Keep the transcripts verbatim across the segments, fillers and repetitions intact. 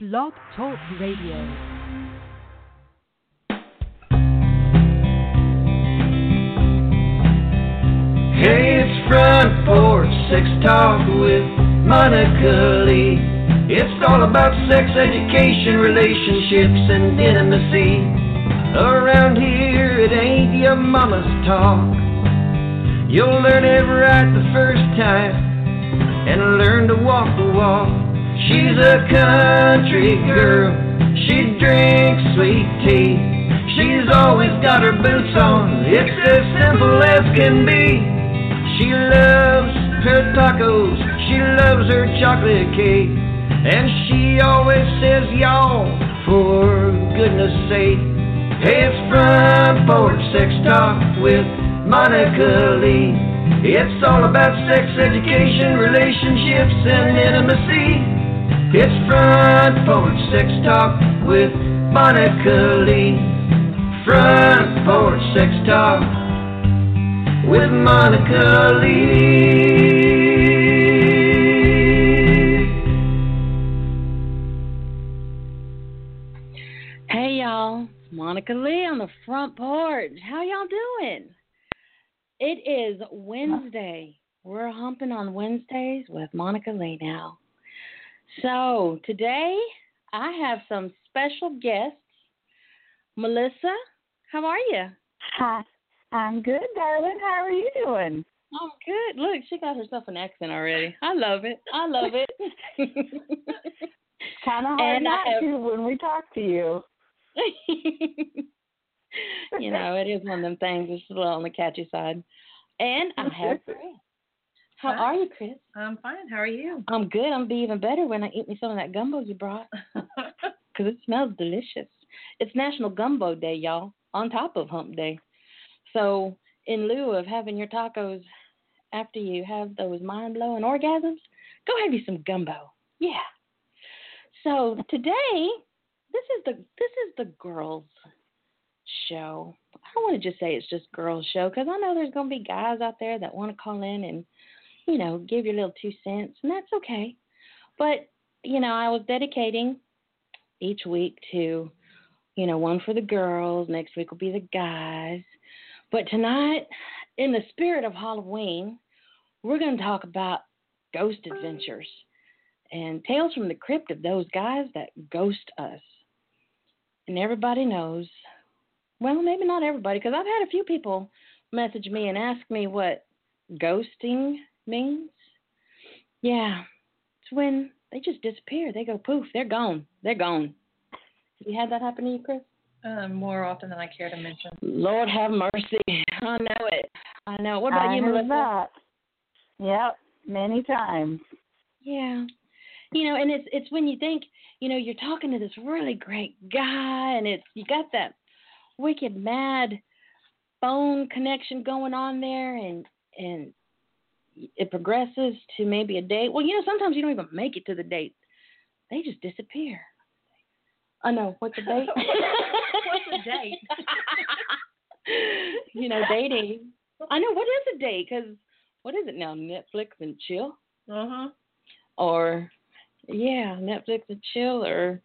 Blog Talk Radio. Hey, it's Front Porch Sex Talk with Monica Lee. It's all about sex education, relationships, and intimacy. Around here, it ain't your mama's talk. You'll learn it right the first time and learn to walk the walk. She's a country girl. She drinks sweet tea. She's always got her boots on. It's as simple as can be. She loves her tacos, she loves her chocolate cake, and she always says y'all for goodness sake. Hey, it's Front Porch Sex Talk with Monica Lee. It's all about sex education, relationships, and intimacy. It's Front Porch Sex Talk with Monica Lee. Front Porch Sex Talk with Monica Lee. Hey y'all, Monica Lee on the front porch. How y'all doing? It is Wednesday. We're humping on Wednesdays with Monica Lee now. So today I have some special guests. Melissa, how are you? Hi. I'm good, darling. How are you doing? I'm good. Look, she got herself an accent already. I love it. I love it. Kind of hard and not have... to when we talk to you. You know, it is one of them things. It's a little on the catchy side. And I have Chris. How Hi. Are you, Chris? I'm fine. How are you? I'm good. I'm be even better when I eat me some of that gumbo you brought because it smells delicious. It's National Gumbo Day, y'all, on top of Hump Day. So in lieu of having your tacos after you have those mind-blowing orgasms, go have you some gumbo. Yeah. So today, this is the this is the girls' show. I don't want to just say it's just girls' show because I know there's going to be guys out there that want to call in and, you know, give your little two cents, and that's okay. But, you know, I was dedicating each week to, you know, one for the girls. Next week will be the guys. But tonight, in the spirit of Halloween, we're going to talk about ghost adventures and tales from the crypt of those guys that ghost us. And everybody knows, well, maybe not everybody, because I've had a few people message me and ask me what ghosting means. Yeah, it's when they just disappear. They go poof, they're gone. They're gone. Have you had that happen to you, Chris? Uh, more often than I care to mention. Lord have mercy. I know it. I know. What about I you, Melissa? That. Yep, many times. Yeah. You know, and it's it's when you think, you know, you're talking to this really great guy, and it's you got that wicked mad phone connection going on there, and and it progresses to maybe a date. Well, you know, sometimes you don't even make it to the date. They just disappear. I know. What's the date? What's a date? You know, dating. I know. What is a date? Because what is it now? Netflix and chill? Uh-huh. Or, yeah, Netflix and chill. Or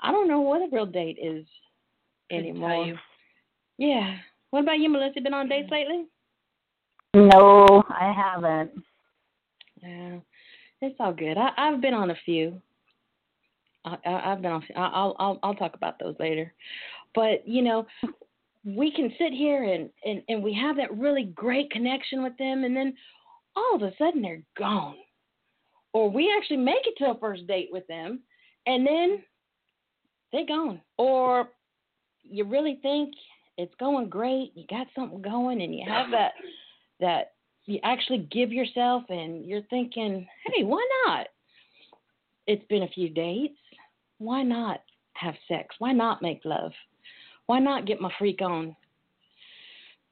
I don't know what a real date is anymore. You. Yeah. What about you, Melissa? Been on dates lately? No, I haven't. Yeah. It's all good. I, I've been on a few. I, I've been on. I'll, I'll I'll talk about those later, but you know, we can sit here and, and, and we have that really great connection with them, and then all of a sudden they're gone, or we actually make it to a first date with them, and then they're gone, or you really think it's going great, you got something going, and you have that that you actually give yourself, and you're thinking, hey, why not? It's been a few dates. Why not have sex? Why not make love? Why not get my freak on?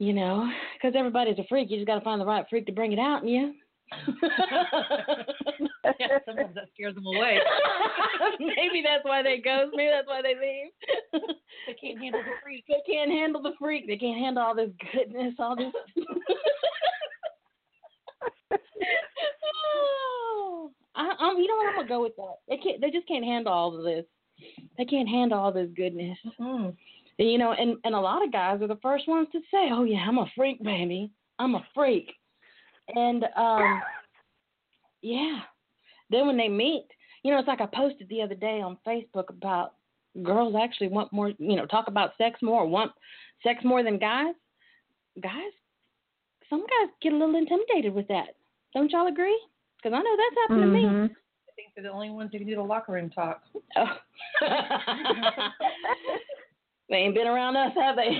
You know, because everybody's a freak. You just got to find the right freak to bring it out in you. Yeah, sometimes that scares them away. Maybe that's why they ghost. Maybe that's why they leave. They can't handle the freak. They can't handle the freak. They can't handle all this goodness, all this. Oh, I, I'm you know what? I'm gonna go with that. They can't. They just can't handle all of this. They can't handle all this goodness. Mm. You know, and, and a lot of guys are the first ones to say, "Oh yeah, I'm a freak, baby. I'm a freak." And um, yeah. Then when they meet, you know, it's like I posted the other day on Facebook about girls actually want more, you know, talk about sex more, want sex more than guys. Guys, some guys get a little intimidated with that. Don't y'all agree? Because I know that's happened mm-hmm. to me. I think they're the only ones who can do the locker room talk. Oh. They ain't been around us, have they?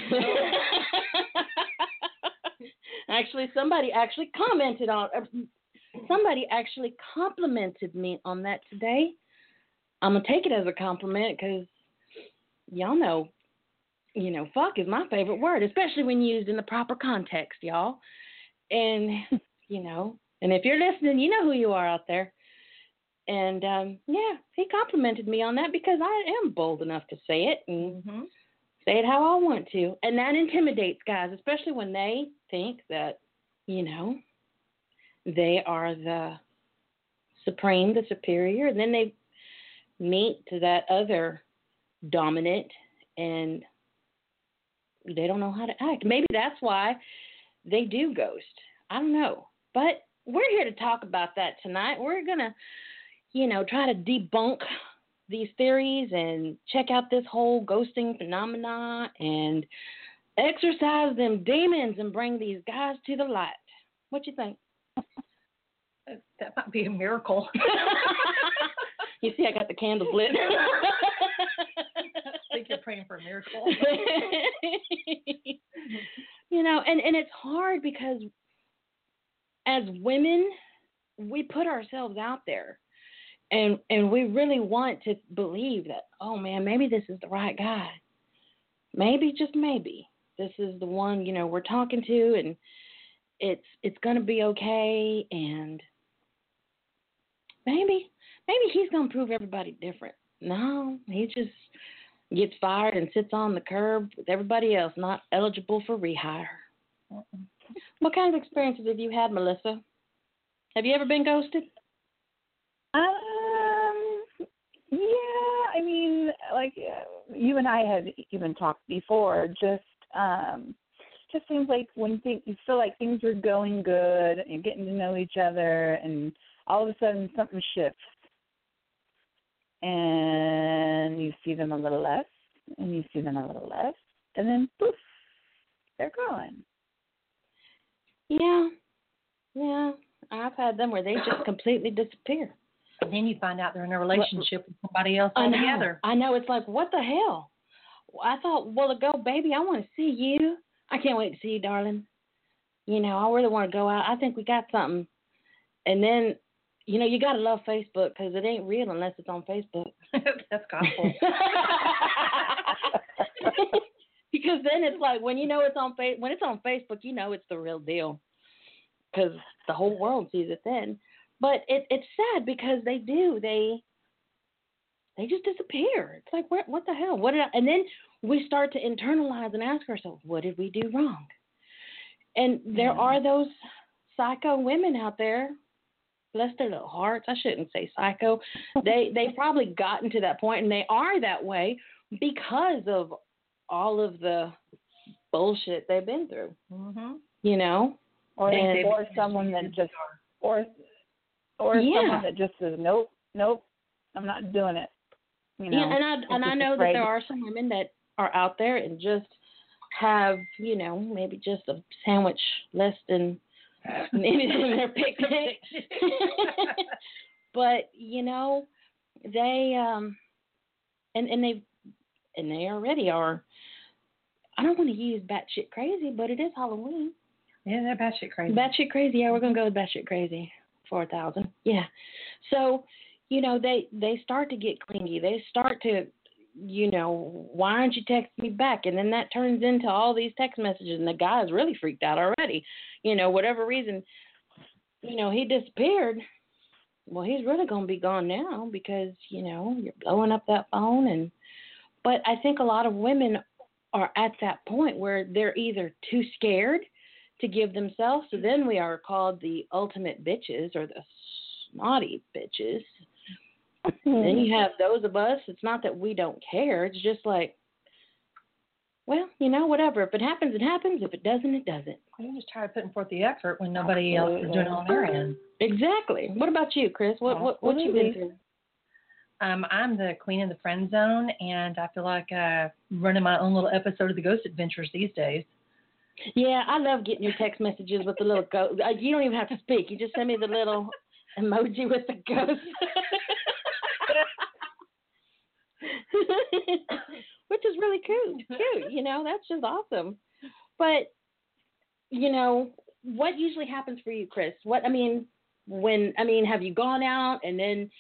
Actually, somebody actually commented on Somebody actually complimented me on that today. I'm going to take it as a compliment because y'all know, you know, fuck is my favorite word, especially when used in the proper context, y'all. And, you know, and if you're listening, you know who you are out there. And, um, yeah, he complimented me on that because I am bold enough to say it and mm-hmm. say it how I want to. And that intimidates guys, especially when they think that, you know, they are the supreme, the superior, and then they meet that other dominant, and they don't know how to act. Maybe that's why they do ghost. I don't know. But we're here to talk about that tonight. We're going to, you know, try to debunk these theories and check out this whole ghosting phenomena and exorcise them demons and bring these guys to the light. What you think? That might be a miracle. You see, I got the candles lit. I think you're praying for a miracle. You know, and, and it's hard because as women, we put ourselves out there. And and we really want to believe that, oh, man, maybe this is the right guy. Maybe, just maybe, this is the one, you know, we're talking to, and it's it's going to be okay, and maybe maybe he's going to prove everybody different. No, he just gets fired and sits on the curb with everybody else, not eligible for rehire. What kind of experiences have you had, Melissa? Have you ever been ghosted? Um, yeah, I mean, like you and I had even talked before, just um. just seems like when things, you feel like things are going good and getting to know each other, and all of a sudden something shifts, and you see them a little less, and you see them a little less, and then poof, they're gone. Yeah, yeah, I've had them where they just completely disappear, and then you find out they're in a relationship what? with somebody else altogether. I know. I know. It's like, what the hell? I thought, well, go, baby, I want to see you. I can't wait to see you, darling. You know, I really want to go out. I think we got something. And then, you know, you got to love Facebook because it ain't real unless it's on Facebook. That's gospel. Because then it's like when you know it's on fa- when it's on Facebook, you know it's the real deal because the whole world sees it then. But it, it's sad because they do. They they just disappear. It's like, what, what the hell? What did I? And then we start to internalize and ask ourselves, what did we do wrong? And there mm-hmm. are those psycho women out there, bless their little hearts. I shouldn't say psycho. they they probably gotten to that point, and they are that way because of all of the bullshit they've been through. Mm-hmm. You know, or and, or someone that just or or yeah. someone that just says, nope, nope, I'm not doing it. You know, yeah, and I and I know afraid. that there are some women that are out there and just have, you know, maybe just a sandwich less than anything in their picnic. But, you know, they um and, and they and they already are. I don't want to use batshit crazy, but it is Halloween. Yeah, they're batshit crazy. Batshit crazy. Yeah, we're gonna go with batshit crazy. Four thousand. Yeah. So, you know, they they start to get clingy. They start to, you know, why aren't you texting me back? And then that turns into all these text messages, and the guy's really freaked out already. You know, whatever reason, you know, he disappeared. Well, he's really going to be gone now because, you know, you're blowing up that phone. And but I think a lot of women are at that point where they're either too scared to give themselves, so then we are called the ultimate bitches or the snotty bitches. Then you have those of us. It's not that we don't care. It's just like, well, you know, whatever. If it happens, it happens. If it doesn't, it doesn't. You just tired of putting forth the effort when nobody Absolutely. else is doing it on their end. Exactly. What about you, Chris? What what what you been through? Um, I'm the queen of the friend zone, and I feel like uh, running my own little episode of the Ghost Adventures these days. Yeah, I love getting your text messages with the little ghost. You don't even have to speak. You just send me the little emoji with the ghost. Which is really cute, cute, you know, that's just awesome. But, you know, what usually happens for you, Chris? What, I mean, when, I mean, have you gone out and then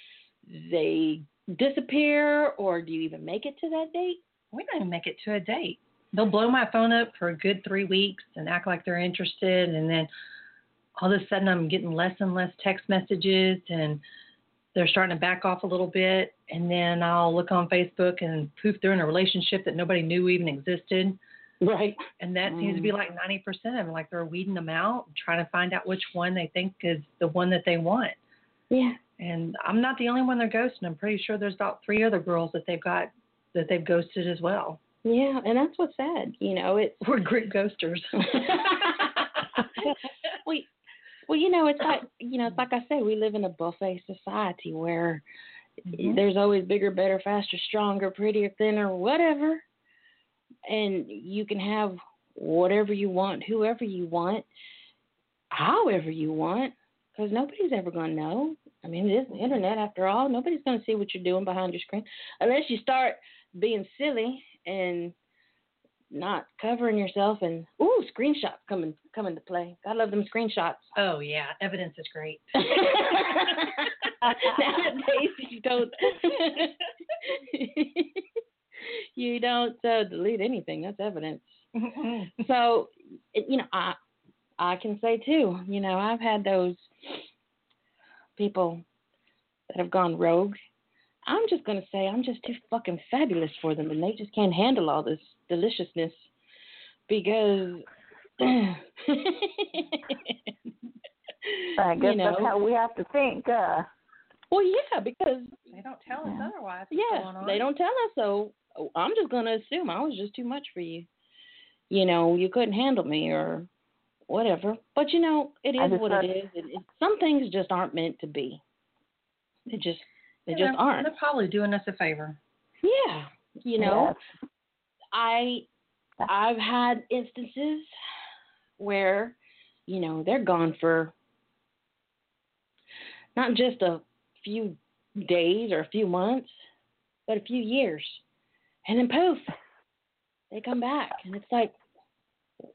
they disappear, or do you even make it to that date? We don't even make it to a date. They'll blow my phone up for a good three weeks and act like they're interested, and then all of a sudden I'm getting less and less text messages, and they're starting to back off a little bit, and then I'll look on Facebook and poof, they're in a relationship that nobody knew even existed. Right. And that mm. seems to be like ninety percent of them. Like they're weeding them out, trying to find out which one they think is the one that they want. Yeah. And I'm not the only one they're ghosting. I'm pretty sure there's about three other girls that they've got that they've ghosted as well. Yeah. And that's what's sad. You know, it's we're group ghosters. we, Well, you know, it's like, you know, it's like I say, we live in a buffet society where mm-hmm. there's always bigger, better, faster, stronger, prettier, thinner, whatever. And you can have whatever you want, whoever you want, however you want, because nobody's ever going to know. I mean, it is the internet after all. Nobody's going to see what you're doing behind your screen unless you start being silly and not covering yourself, and ooh, screenshots coming come into play. I love them screenshots. Oh yeah, evidence is great. Nowadays you don't you don't uh, delete anything. That's evidence. So you know, I I can say too. You know, I've had those people that have gone rogue. I'm just going to say I'm just too fucking fabulous for them, and they just can't handle all this deliciousness because I guess you know, that's how we have to think. Uh, well, yeah, because they don't tell us yeah. otherwise. Yeah, they don't tell us, so I'm just going to assume I was just too much for you. You know, you couldn't handle me or whatever. But, you know, it is what it is. It, it, some things just aren't meant to be. They just... They just they're, aren't. They're probably doing us a favor. Yeah. You know, yes. I, I've had instances where, you know, they're gone for not just a few days or a few months, but a few years. And then poof, they come back. And it's like,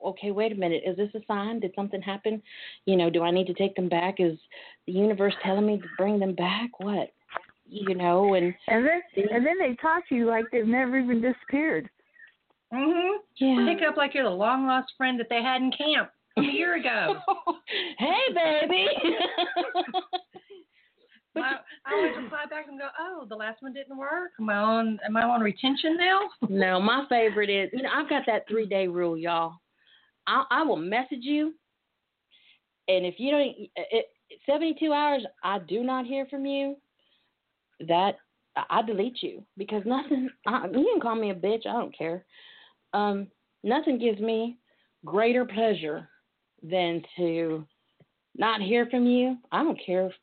okay, wait a minute. Is this a sign? Did something happen? You know, do I need to take them back? Is the universe telling me to bring them back? What? You know, and and then and then they talk to you like they've never even disappeared. Mhm. Yeah. Pick up like you're the long lost friend that they had in camp a year ago. Hey, baby. But I, I always reply back and go, "Oh, the last one didn't work. Am I on? Am I on retention now?" No, my favorite is, you know, I've got that three day rule, y'all. I, I will message you, and if you don't, it, seventy-two hours, I do not hear from you. That I delete you because nothing, I, you can call me a bitch. I don't care. Um, nothing gives me greater pleasure than to not hear from you. I don't care if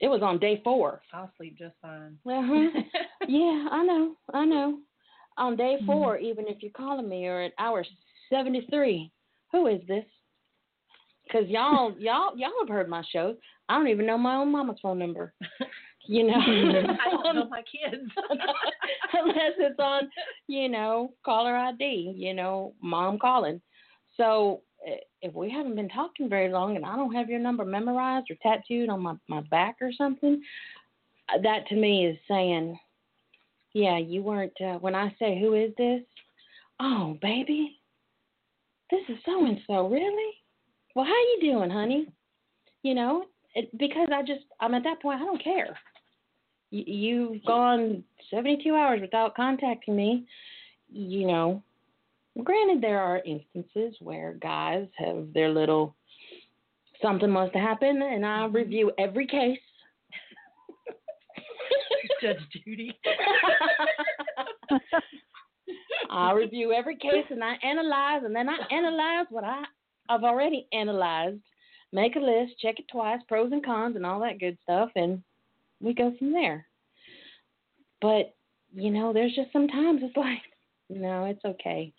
it was on day four. I'll sleep just fine. Uh-huh. Yeah, I know. I know. On day four, mm-hmm. even if you're calling me or at hour seventy-three, who is this? Because y'all, y'all, y'all have heard my shows. I don't even know my own mama's phone number. You know, I don't know my kids. Unless it's on, you know, caller I D, you know, mom calling. So if we haven't been talking very long and I don't have your number memorized or tattooed on my, my back or something, that to me is saying, yeah, you weren't, uh, when I say, who is this? Oh, baby, this is so-and-so, really? Well, how you doing, honey? You know, it, because I just, I'm at that point, I don't care. You've gone seventy-two hours without contacting me. You know, granted, there are instances where guys have their little something must happen, and I review every case. Judge Judy. I review every case and I analyze, and then I analyze what I, I've already analyzed. Make a list, check it twice, pros and cons and all that good stuff, and we go from there. But, you know, there's just sometimes it's like, no, it's okay.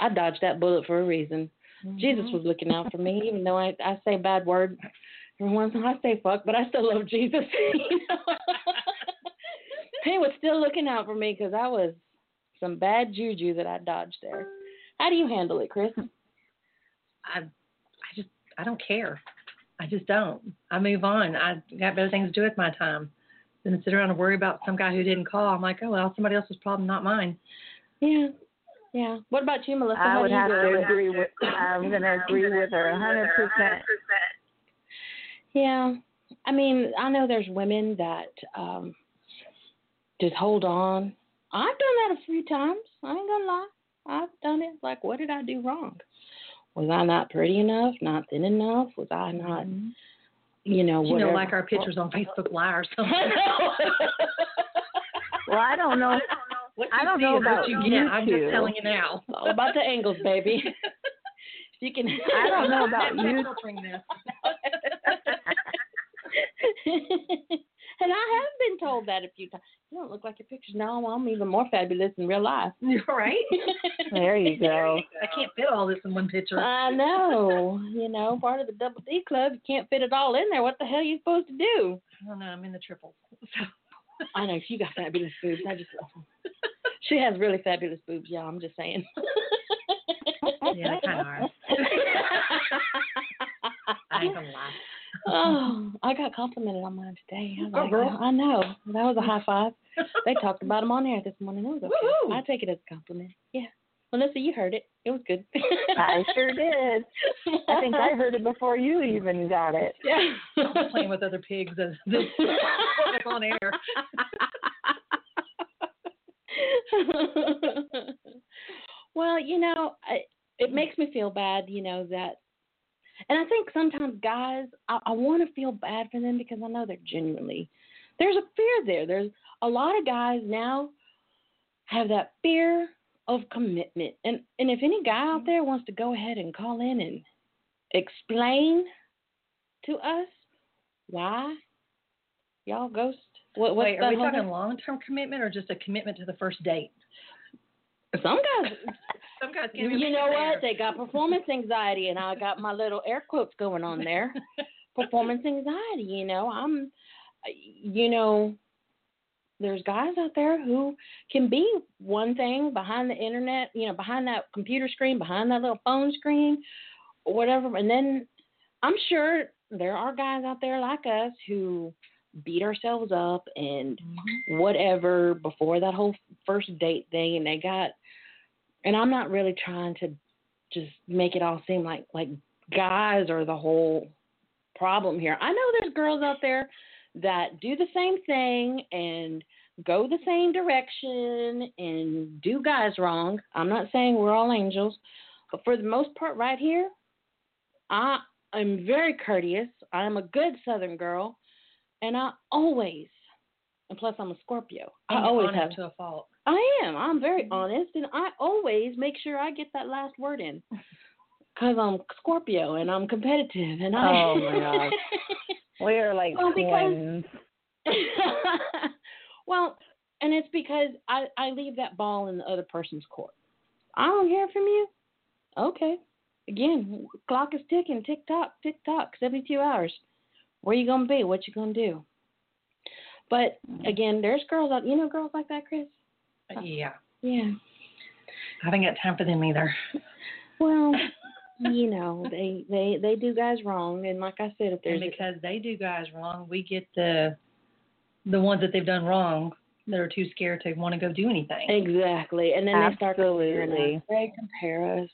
I dodged that bullet for a reason. Mm-hmm. Jesus was looking out for me, even though I, I say bad word. Every once in a while I say fuck, but I still love Jesus. You know? He was still looking out for me because I was some bad juju that I dodged there. How do you handle it, Chris? I, I just, I don't care. I just don't. I move on. I got better things to do with my time than sit around and worry about some guy who didn't call. I'm like, oh, well, somebody else's problem, not mine. Yeah. Yeah. What about you, Melissa? I would have to agree with, I'm going to agree with her one hundred percent. Yeah. I mean, I know there's women that um, just hold on. I've done that a few times. I ain't going to lie. I've done it. Like, what did I do wrong? Was I not pretty enough? Not thin enough? Was I not, mm-hmm. you know, whatever. You know, like our pictures on Facebook Live or something. Well, I don't know. I don't know, I don't know about you. Yeah, I'm just telling you now. It's all about the angles, baby. You can. I don't know about you. And I have been told that a few times. You don't look like your pictures. No, I'm even more fabulous in real life. Right? There you go. I can't fit all this in one picture. I know. You know, part of the Double D Club, you can't fit it all in there. What the hell are you supposed to do? I don't know. I'm in the triples. I know. She got fabulous boobs. I just love them. She has really fabulous boobs, y'all. I'm just saying. Yeah, kind of hard. I ain't gonna lie. Oh, I got complimented on mine today. I, like, oh, girl. I know. That was a high five. They talked about them on air this morning. It was okay. I take it as a compliment. Yeah. Melissa, you heard it. It was good. I sure did. I think I heard it before you even got it. Yeah. I'm playing with other pigs as this on air. Well, you know, I, it makes me feel bad, you know, that. And I think sometimes guys, I, I want to feel bad for them because I know they're genuinely, there's a fear there. There's a lot of guys now have that fear of commitment. And, and if any guy out there wants to go ahead and call in and explain to us why y'all ghost. What, what's Wait, are we talking thing? Long-term commitment or just a commitment to the first date? Some guys, Some guys can't you know what? There. They got performance anxiety, and I got my little air quotes going on there. Performance anxiety, you know. I'm, you know, there's guys out there who can be one thing behind the internet, you know, behind that computer screen, behind that little phone screen, whatever. And then I'm sure there are guys out there like us who beat ourselves up and whatever before that whole first date thing. And they got, and I'm not really trying to just make it all seem like, like guys are the whole problem here. I know there's girls out there that do the same thing and go the same direction and do guys wrong. I'm not saying we're all angels, but for the most part right here, I am very courteous. I'm a good Southern girl. And I always, and plus I'm a Scorpio. I I'm always have to a fault. I am. I'm very honest, and I always make sure I get that last word in, because I'm Scorpio and I'm competitive. And I. Oh my gosh. We are like well, twins. Because, well, and it's because I, I leave that ball in the other person's court. I don't hear from you. Okay. Again, clock is ticking. Tick tock, tick tock. Seventy-two hours. Where you going to be? What you going to do? But, again, there's girls out, you know girls like that, Chris? Yeah. Yeah. I haven't got time for them either. Well, you know, they, they, they do guys wrong. And like I said, if there's... And because a, they do guys wrong, we get the the ones that they've done wrong that are too scared to want to go do anything. Exactly. And then absolutely. They start comparing us. They compare us.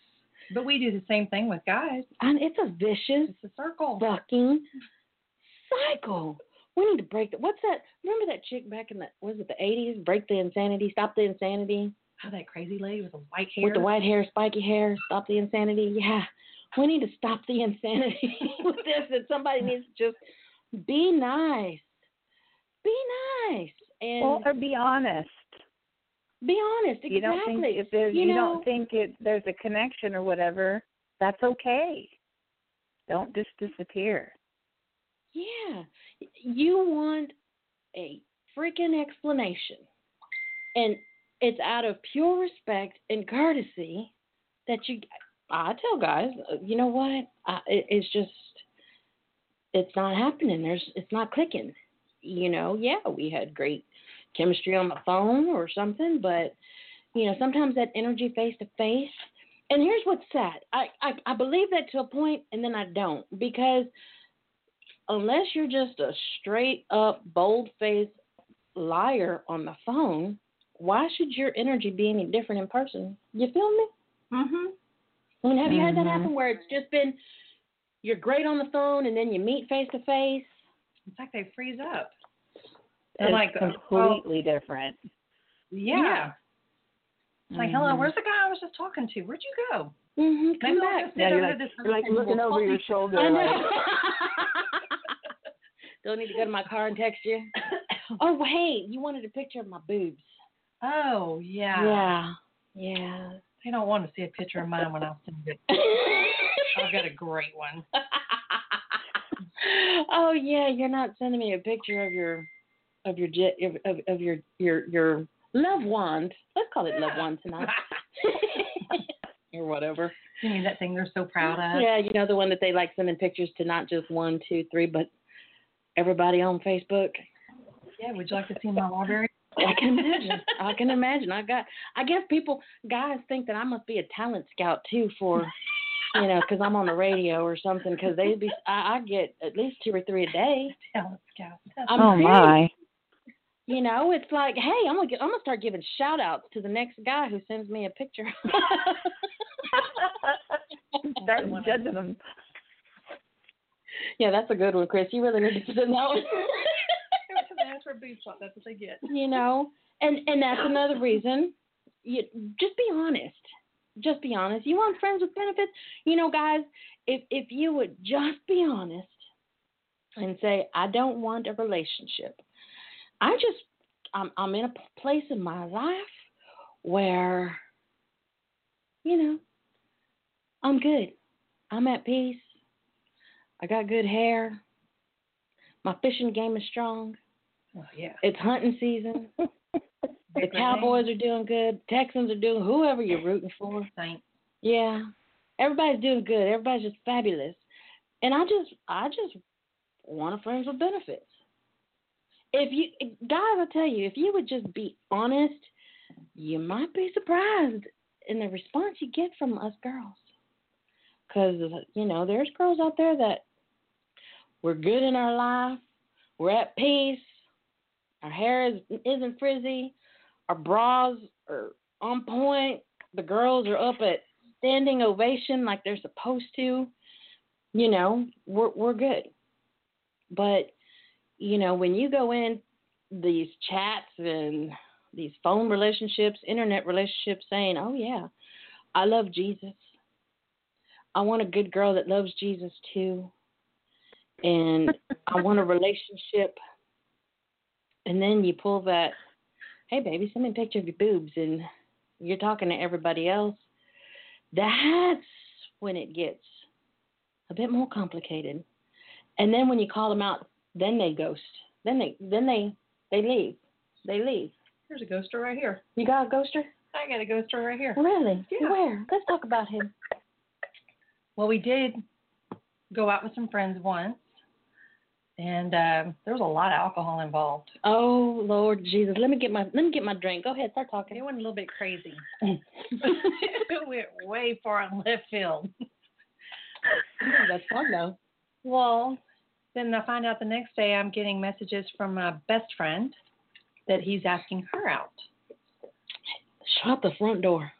But we do the same thing with guys. And it's a vicious... It's a circle. Fucking... cycle. We need to break that. What's that? Remember that chick back in the, was it the eighties? Break the insanity. Stop the insanity. Oh, that crazy lady with the white hair. With the white hair, spiky hair. Stop the insanity. Yeah. We need to stop the insanity with this. That somebody needs to just be nice. Be nice. And well, or be honest. Be honest, exactly. You don't think if there's, you, you know, don't think it, there's a connection or whatever, that's okay. Don't just disappear. Yeah. You want a freaking explanation. And it's out of pure respect and courtesy that you, I tell guys, you know what, I, it's just, it's not happening. There's, it's not clicking. You know, yeah, we had great chemistry on the phone or something, but, you know, sometimes that energy face to face. And here's what's sad. I, I, I believe that to a point, and then I don't, because unless you're just a straight up bold-faced liar on the phone, why should your energy be any different in person? You feel me? Mm-hmm. I mean, have you had that happen where it's just been, you're great on the phone and then you meet face to face? It's like they freeze up. They're it's like completely oh. different. Yeah. yeah. It's like, mm-hmm. hello, where's the guy I was just talking to? Where'd you go? Mm-hmm. Come Maybe back. Yeah, you're, like, this you're like looking we'll over your me. shoulder. Like. Don't need to go to my car and text you. Oh, well, hey, you wanted a picture of my boobs. Oh, yeah. Yeah. Yeah. They don't want to see a picture of mine when I send it. I've got a great one. Oh yeah, you're not sending me a picture of your, of your jet, of of your your your love wand. Let's call it love wand tonight, or whatever. You mean that thing they're so proud of? Yeah, you know the one that they like sending pictures to, not just one, two, three, but everybody on Facebook. Yeah, would you like to see my library? I can imagine. I can imagine. I got. I guess people, guys, think that I must be a talent scout too for. You know, because I'm on the radio or something. Because they be, I, I get at least two or three a day. I'm oh serious. my! You know, it's like, hey, I'm gonna get, I'm gonna start giving shout outs to the next guy who sends me a picture. Start judging them. Yeah, that's a good one, Chris. You really need to know. Every time they ask for a boob shot, that's what they get. You know, and and that's another reason. You just be honest. Just be honest. You want friends with benefits? You know, guys, if if you would just be honest and say, I don't want a relationship. I just, I'm, I'm in a place in my life where, you know, I'm good. I'm at peace. I got good hair. My fishing game is strong. Oh, yeah. It's hunting season. The Cowboys are doing good. Texans are doing whoever you're rooting for. Saints. Yeah. Everybody's doing good. Everybody's just fabulous. And I just I just want a friend with benefits. If you guys, I tell you, if you would just be honest, you might be surprised in the response you get from us girls. Because, you know, there's girls out there that we're good in our life. We're at peace. Our hair is, isn't frizzy. Our bras are on point. The girls are up at standing ovation like they're supposed to. You know, we're we're good. But, you know, when you go in these chats and these phone relationships, internet relationships, saying, oh, yeah, I love Jesus. I want a good girl that loves Jesus, too. And I want a relationship. And then you pull that, hey, baby, send me a picture of your boobs, and you're talking to everybody else. That's when it gets a bit more complicated. And then when you call them out, then they ghost. Then they then they, they leave. They leave. There's a ghoster right here. You got a ghoster? I got a ghoster right here. Really? Yeah. Where? Let's talk about him. Well, we did go out with some friends once. And um, there was a lot of alcohol involved. Oh Lord Jesus! Let me get my let me get my drink. Go ahead, start talking. It went a little bit crazy. It went way far on left field. Yeah, that's fun though. Well, then I find out the next day I'm getting messages from my best friend that he's asking her out. Shut the front door.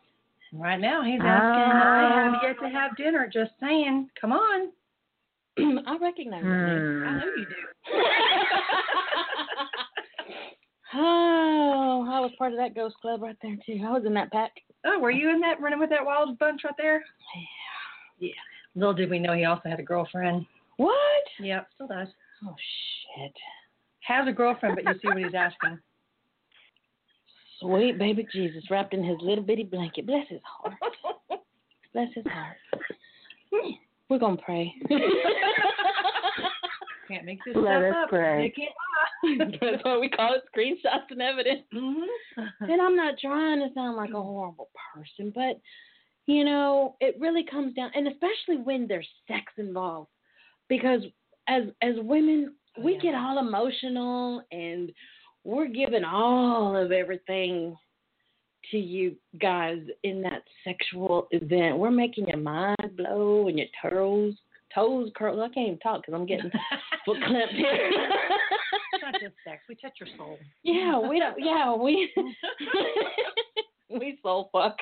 And right now he's asking. Oh. I have yet to have dinner. Just saying. Come on. I recognize mm. it. I know you do. Oh, I was part of that ghost club right there, too. I was in that pack. Oh, were you in that, running with that wild bunch right there? Yeah. Yeah. Little did we know he also had a girlfriend. What? Yep, still does. Oh, shit. Has a girlfriend, but you see what he's asking. Sweet baby Jesus wrapped in his little bitty blanket. Bless his heart. Bless his heart. We're going to pray. Can't make this Let stuff us up. Pray. That's why we call it screenshots and evidence. Mm-hmm. And I'm not trying to sound like a horrible person, but, you know, it really comes down, and especially when there's sex involved, because as as women, oh, we yeah. get all emotional and we're giving all of everything to you guys in that sexual event. We're making your mind blow and your toes toes curl. I can't even talk because I'm getting foot clamped here. It's not just sex. We touch your soul. Yeah, we don't. Yeah, we we soul fuck.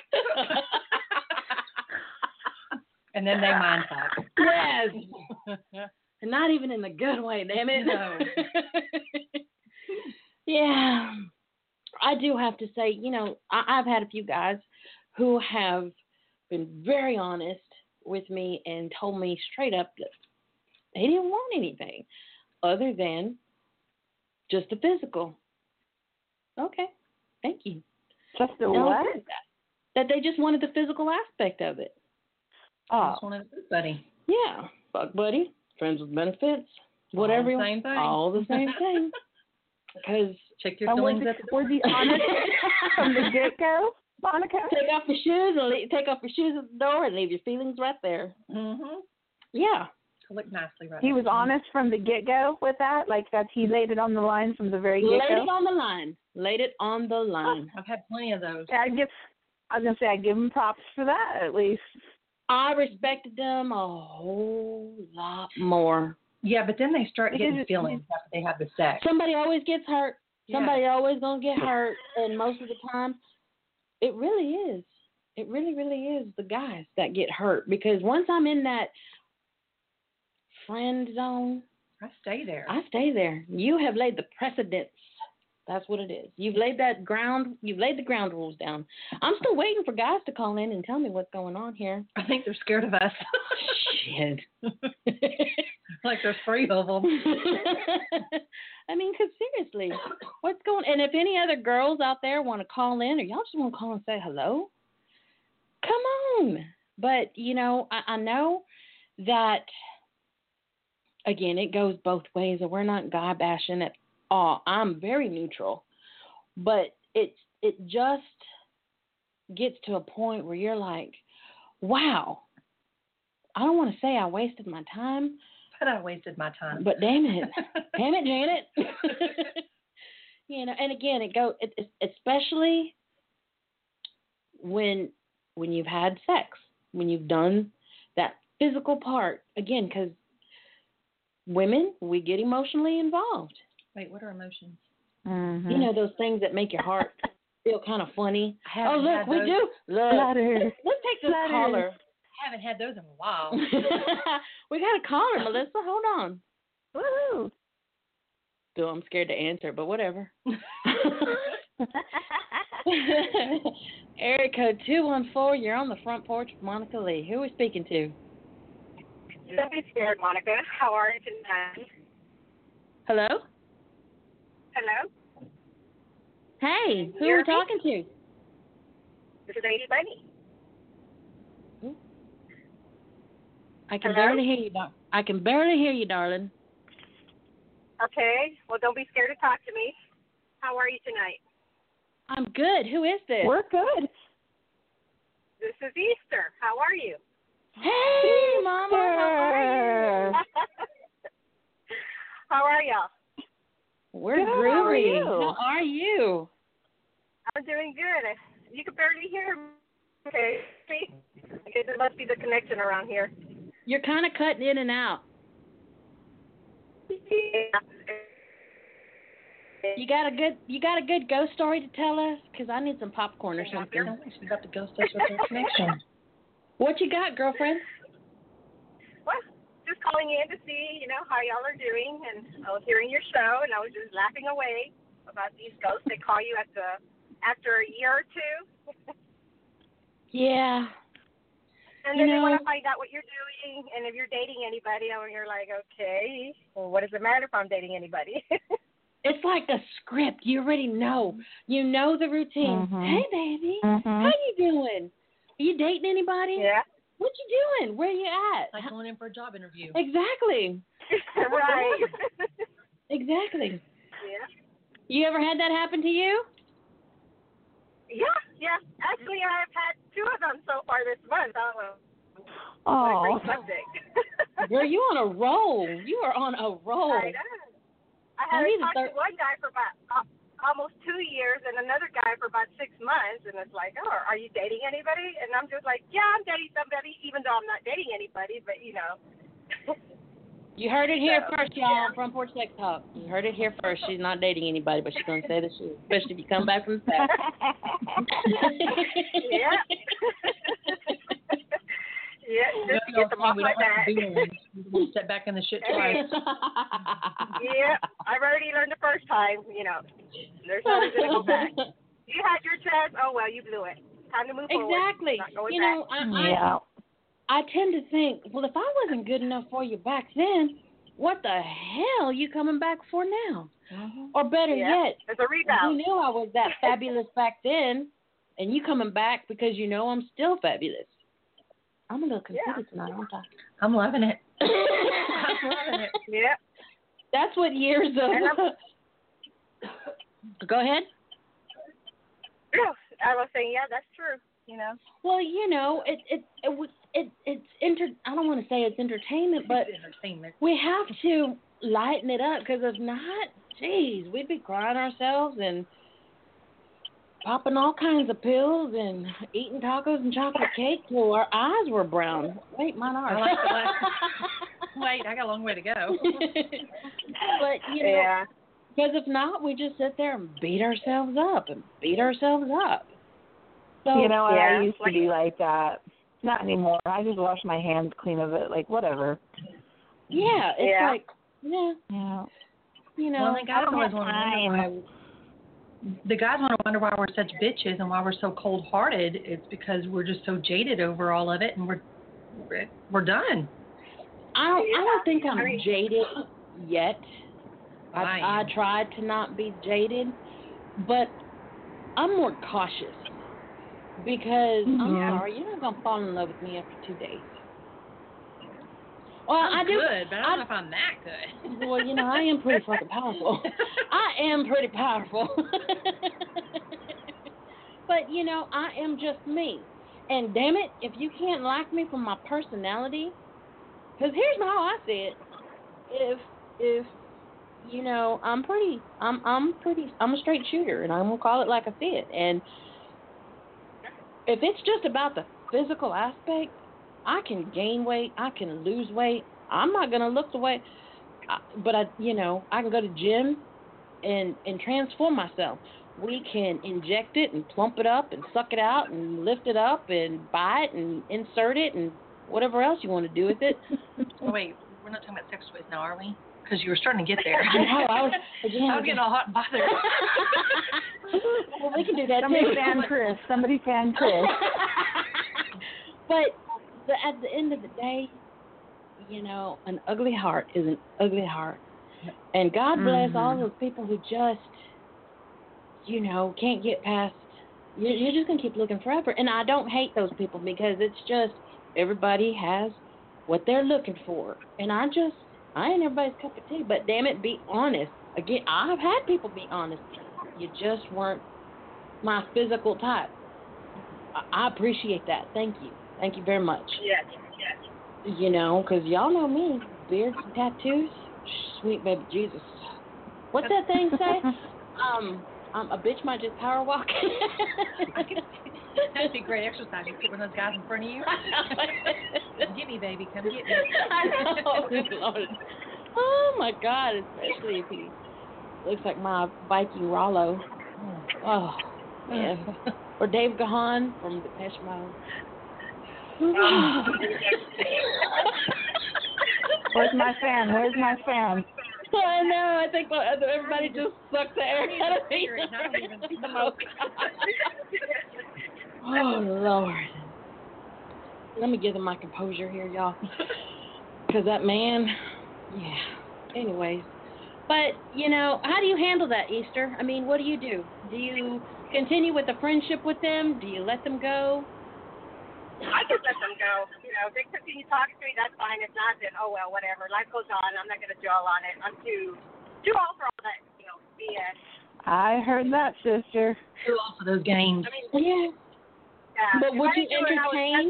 And then they mind fuck. Yes. And not even in the good way. Damn it. No. Yeah, I do have to say, you know, I, I've had a few guys who have been very honest with me and told me straight up that they didn't want anything other than just the physical. Okay, thank you. Just the no, what? That they just wanted the physical aspect of it. Oh, just wanted a good buddy. Yeah, fuck buddy, friends with benefits, whatever. All the same thing. All the same thing. Because check your feelings. Were you honest from the get go, Monica? Take off your shoes and leave, take off your shoes at the door and leave your feelings right there. Mhm. Yeah. To look nicely right. He was honest from the get go with that, like that he laid it on the line from the very get go. Laid it on the line. Laid it on the line. Oh, I've had plenty of those. I give. I was gonna say I give him props for that at least. I respected them a whole lot more. Yeah, but then they start getting feelings after they have the sex. Somebody always gets hurt. Somebody yeah. always going to get hurt. And most of the time, it really is. It really, really is the guys that get hurt. Because once I'm in that friend zone. I stay there. I stay there. You have laid the precedence. That's what it is. You've laid that ground. You've laid the ground rules down. I'm still waiting for guys to call in and tell me what's going on here. I think they're scared of us. Shit. Like there's three of them. I mean, because seriously, what's going on? And if any other girls out there want to call in, or y'all just want to call and say hello, come on. But, you know, I, I know that, again, it goes both ways, and we're not guy bashing at all. I'm very neutral. But it, it just gets to a point where you're like, wow, I don't want to say I wasted my time. But I wasted my time. But damn it. Damn it, Janet. You know, and again, it go it, it, especially when when you've had sex, when you've done that physical part. Again, because women, we get emotionally involved. Wait, what are emotions? Mm-hmm. You know, those things that make your heart feel kind of funny. Oh, look, we those. do. Look, let's, let's take this Flutters. Collar. I haven't had those in a while. We got a caller, Melissa. Hold on. Woohoo. Still, I'm scared to answer, but whatever. Area code two one four, you're on the front porch with Monica Lee. Who are we speaking to? Don't be scared, Monica. How are you tonight? Hello? Hello? Hey, who are we talking to? This is Lady Bunny. I can Hello? barely hear you, dar- I can barely hear you, darling. Okay. Well, don't be scared to talk to me. How are you tonight? I'm good. Who is this? We're good. This is Easter. How are you? Hey, Mama. How are you? How are y'all? We're good. Groovy. How are, you? How are you? I'm doing good. You can barely hear me. Okay. See? Okay, there must be the connection around here. You're kind of cutting in and out. Yeah. You got a good, you got a good ghost story to tell us, because I need some popcorn or something. I actually got the ghost story with the connection. What you got, girlfriend? Well, just calling in to see, you know, how y'all are doing, and I was hearing your show, and I was just laughing away about these ghosts. They call you at the after a year or two. Yeah. And then you know, they want to find out what you're doing and if you're dating anybody. And you're like, okay, well, what does it matter if I'm dating anybody? It's like a script. You already know. You know the routine. Mm-hmm. Hey, baby, mm-hmm. how you doing? Are you dating anybody? Yeah. What you doing? Where you at? Like going in for a job interview. Exactly. Right. Exactly. Yeah. You ever had that happen to you? Yeah, yeah. Actually, I've had two of them so far this month. Oh. Girl, you on a roll. You are on a roll. I know. I haven't talked thir- to one guy for about uh, almost two years and another guy for about six months. And it's like, oh, are you dating anybody? And I'm just like, yeah, I'm dating somebody, even though I'm not dating anybody. But, you know. You heard it here so, first, y'all, yeah. Front Porch Sex Talk. You heard it here first. She's not dating anybody, but she's going to say the shit, especially if you come back from the South. Yeah. Yeah, just to get them off my back. Step back in the shit twice. Yeah, I've already learned the first time, you know. There's no reason to go back. You had your chance. Oh, well, you blew it. Time to move exactly. forward. Exactly. Not going you back. Know, I, yeah. I, I tend to think, well, if I wasn't good enough for you back then, what the hell are you coming back for now? Mm-hmm. Or better yeah. yet, there's a rebound. You knew I was that fabulous back then, and you coming back because you know I'm still fabulous. I'm a little confused yeah. tonight, aren't I? I'm loving it. I'm loving it. Yeah. That's what years of... Go ahead. Yeah, I was saying, yeah, that's true, you know. Well, you know, it it it it it's inter- I don't want to say it's entertainment, but it's entertainment. We have to lighten it up, because if not, geez, we'd be crying ourselves and popping all kinds of pills and eating tacos and chocolate cake till our eyes were brown. Wait, mine are. Like Wait, I got a long way to go. But, you know, because yeah. if not, we just sit there and beat ourselves up and beat ourselves up. So, you know, yeah. I used to be like that. Not anymore. I just wash my hands clean of it. Like, whatever. Yeah, it's yeah. like, yeah. yeah. You know, well, like, I, I don't always want to the guys want to wonder why we're such bitches and why we're so cold-hearted. It's because we're just so jaded over all of it, and we're we're done. I don't, I don't think I'm jaded yet. I, I, I tried to not be jaded, but I'm more cautious because I'm yeah. sorry, you're not gonna fall in love with me after two days. Well, I'm I do, good, but I don't I, know if I'm that good. Well, you know, I am pretty fucking powerful. I am pretty powerful. But, you know, I am just me. And, damn it, if you can't like me for my personality, because here's how I see it. If, if you know, I'm pretty, I'm, I'm pretty, I'm a straight shooter, and I'm going to call it like I see it. And if it's just about the physical aspect, I can gain weight. I can lose weight. I'm not going to look the way, but, I, you know, I can go to gym and, and transform myself. We can inject it and plump it up and suck it out and lift it up and buy it and insert it and whatever else you want to do with it. Oh, wait, we're not talking about sex toys now, are we? Because you were starting to get there. I know. I was, I was getting all hot and bothered. Well, we can do that Somebody too. Fan Chris. Somebody fan Chris. But... But at the end of the day, you know, an ugly heart is an ugly heart. And God bless mm-hmm. all those people who just, you know, can't get past. You're, you're just going to keep looking forever. And I don't hate those people, because it's just everybody has what they're looking for. And I just, I ain't everybody's cup of tea. But, damn it, be honest. Again, I've had people be honest. You just weren't my physical type. I, I appreciate that. Thank you. Thank you very much. Yes, yes. You know, because y'all know me. Beards and tattoos. Sweet baby Jesus. What's that thing say? um, um, a bitch might just power walk. That'd be great exercise. You put one of those guys in front of you. Get me, baby. Come get me. Oh, good Lord. Oh, my God. Especially if he looks like my Viking Rollo. Oh, yeah. Or Dave Gahan from Depeche Mode. Oh. Where's my fan? Where's my fan? I know. I think everybody just sucks the air out of me. Oh, Lord. Let me give them my composure here, y'all. Because that man, yeah. Anyways, But, you know, how do you handle that, Easter? I mean, what do you do? Do you continue with the friendship with them? Do you let them go? I just let them go. You know, if they continue talking to me, that's fine. If not, then, oh, well, whatever. Life goes on. I'm not going to dwell on it. I'm too, too old for all that, you know, B S. I heard that, sister. Too old for those games. I mean, yeah. yeah. But would you entertain?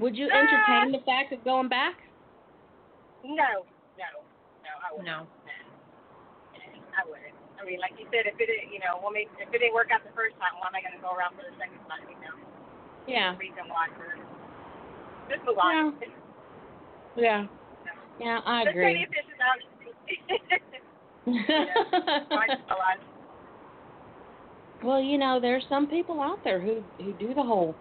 Would you uh, entertain the fact of going back? No. No. No, I wouldn't. No. I wouldn't. I mean, like you said, if it, you know, we'll make, if it didn't work out the first time, why am I going to go around for the second time, you know? Yeah. Just move on. Yeah. Yeah, I agree. Well, you know, there's some people out there who, who do the whole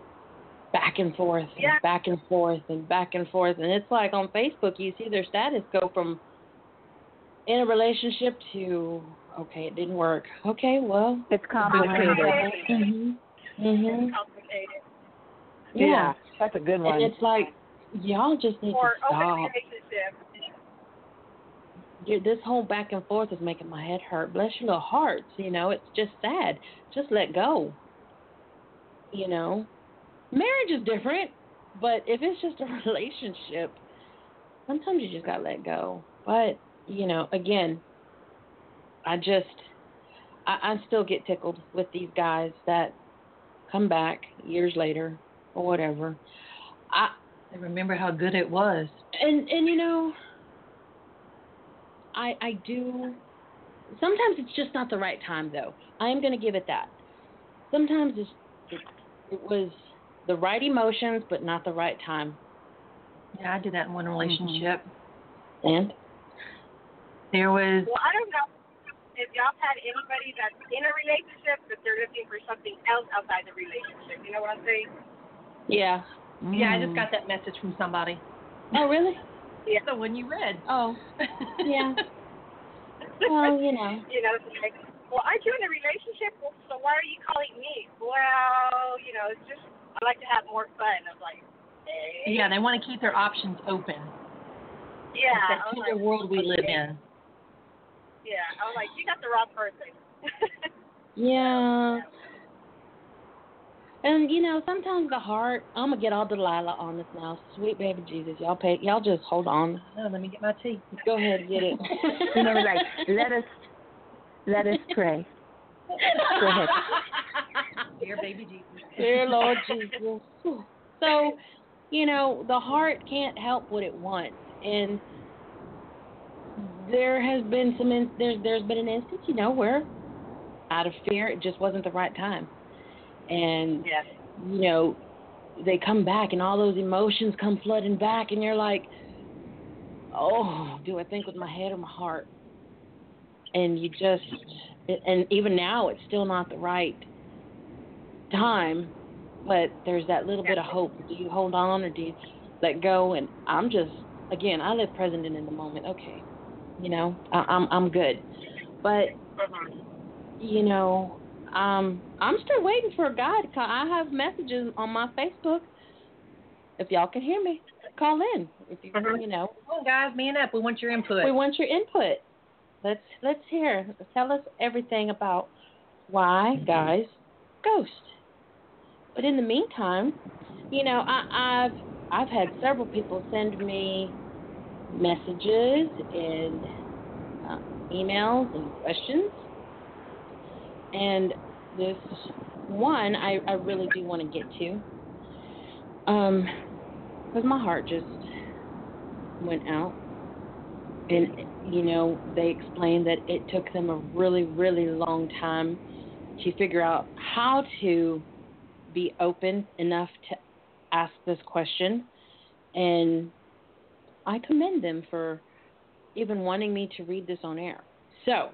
back and forth, and yeah. back and forth, and back and forth, and it's like on Facebook, you see their status go from in a relationship to okay, it didn't work. Okay, well, it's complicated. Mhm. Mhm. Complicated. Yeah. yeah, that's a good one. And it's like, y'all just need or to stop. Open relationship. Dude, this whole back and forth is making my head hurt. Bless your little hearts, you know. It's just sad. Just let go. You know, marriage is different, but if it's just a relationship, sometimes you just gotta let go. But you know, again, I just, I, I still get tickled with these guys that come back years later or whatever. I, I remember how good it was. And, and you know, I I do, sometimes it's just not the right time, though. I am going to give it that. Sometimes it's, it, it was the right emotions, but not the right time. Yeah, I did that in one relationship. Mm-hmm. And? There was... Well, I don't know if y'all had anybody that's in a relationship, but they're looking for something else outside the relationship. You know what I'm saying? Yeah. Mm. Yeah, I just got that message from somebody. Oh, really? Yeah. The one you read. Oh. Yeah. Well, you know. You know, it's like, well, aren't you in a relationship? Well, so why are you calling me? Well, you know, it's just, I like to have more fun. I'm like, hey. Yeah, they want to keep their options open. Yeah. That's the like, world we live in. Yeah, I was like, you got the wrong person. Yeah. And, you know, sometimes the heart, I'm going to get all Delilah on this now. Sweet baby Jesus, y'all pay, y'all just hold on. Oh, let me get my tea. Go ahead and get it. You know, like, let us, let us pray. Go ahead. Dear baby Jesus. Dear Lord Jesus. So, you know, the heart can't help what it wants. And there has been some in, there's there's been an instance, you know, where out of fear it just wasn't the right time, and yes. you know, they come back and all those emotions come flooding back, and you're like, oh, do I think with my head or my heart? And you just, and even now it's still not the right time, but there's that little bit of hope. Do you hold on or do you let go? And I'm just. Again, I live present and in the moment. Okay, you know, I, I'm I'm good, but you know, um, I'm still waiting for a guy to call. I have messages on my Facebook. If y'all can hear me, call in. If you you know, well, guys, man up. We want your input. We want your input. Let's let's hear. Tell us everything about why mm-hmm. guys ghost. But in the meantime, you know, I, I've. I've had several people send me messages and uh, emails and questions. And this one I, I really do want to get to. Um, because my heart just went out. And, you know, they explained that it took them a really, really long time to figure out how to be open enough to ask this question, and I commend them for even wanting me to read this on air. So,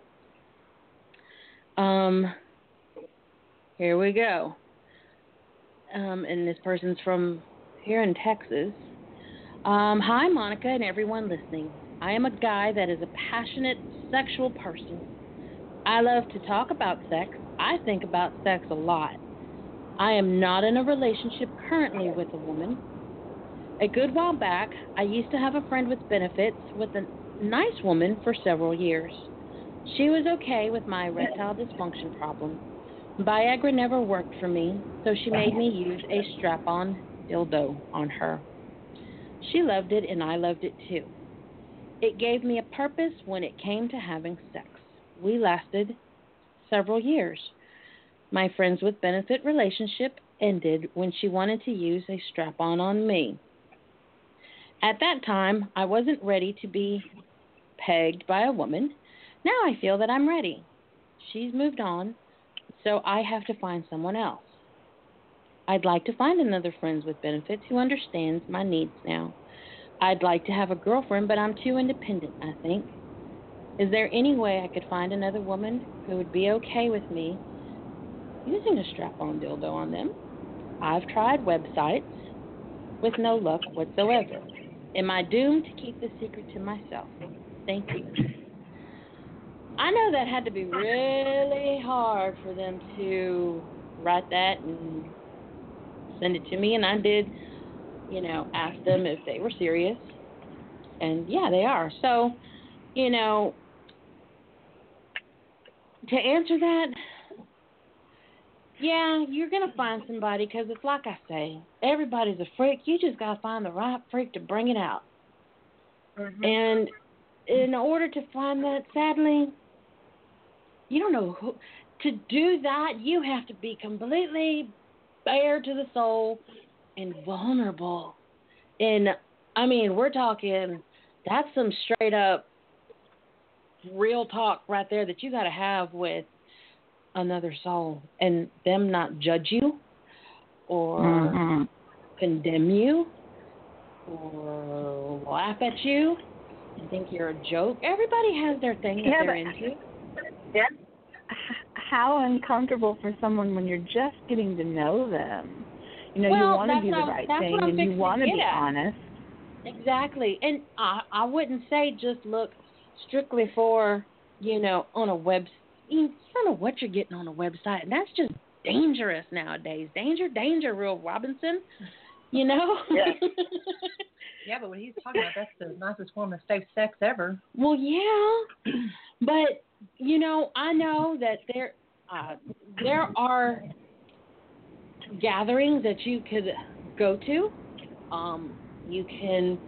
um, here we go. Um, and this person's from here in Texas. Um, hi, Monica and everyone listening. I am a guy that is a passionate sexual person. I love to talk about sex. I think about sex a lot. I am not in a relationship currently with a woman. A good while back, I used to have a friend with benefits with an nice woman for several years. She was okay with my erectile dysfunction problem. Viagra never worked for me, so she made me use a strap-on dildo on her. She loved it, and I loved it too. It gave me a purpose when it came to having sex. We lasted several years. My friends with benefit relationship ended when she wanted to use a strap-on on me. At that time, I wasn't ready to be pegged by a woman. Now I feel that I'm ready. She's moved on, so I have to find someone else. I'd like to find another friends with benefits who understands my needs now. I'd like to have a girlfriend, but I'm too independent, I think. Is there any way I could find another woman who would be okay with me using a strap-on dildo on them? I've tried websites with no luck whatsoever. Am I doomed to keep the secret to myself? Thank you. I know that had to be really hard for them to write that and send it to me, and I did, you know, ask them if they were serious. And, yeah, they are. So, you know, to answer that, yeah, you're going to find somebody because it's like I say, everybody's a freak. You just got to find the right freak to bring it out. Mm-hmm. And in order to find that, sadly, you don't know who. To do that, you have to be completely bare to the soul and vulnerable. And, I mean, we're talking, that's some straight up real talk right there that you got to have with another soul, and them not judge you or mm-hmm. condemn you or laugh at you and think you're a joke. Everybody has their thing that yeah, they're into. Yeah. How uncomfortable for someone when you're just getting to know them. You know, well, you want to do the right thing and you want to be at. honest. Exactly. And I, I wouldn't say just look strictly for, you know, on a website. You don't know what you're getting on a website, and that's just dangerous nowadays. Danger, danger, Real Robinson, you know? Yeah, yeah, but what he's talking about, that's the nicest form of safe sex ever. Well, yeah, but, you know, I know that there, uh, there are gatherings that you could go to. Um, you can,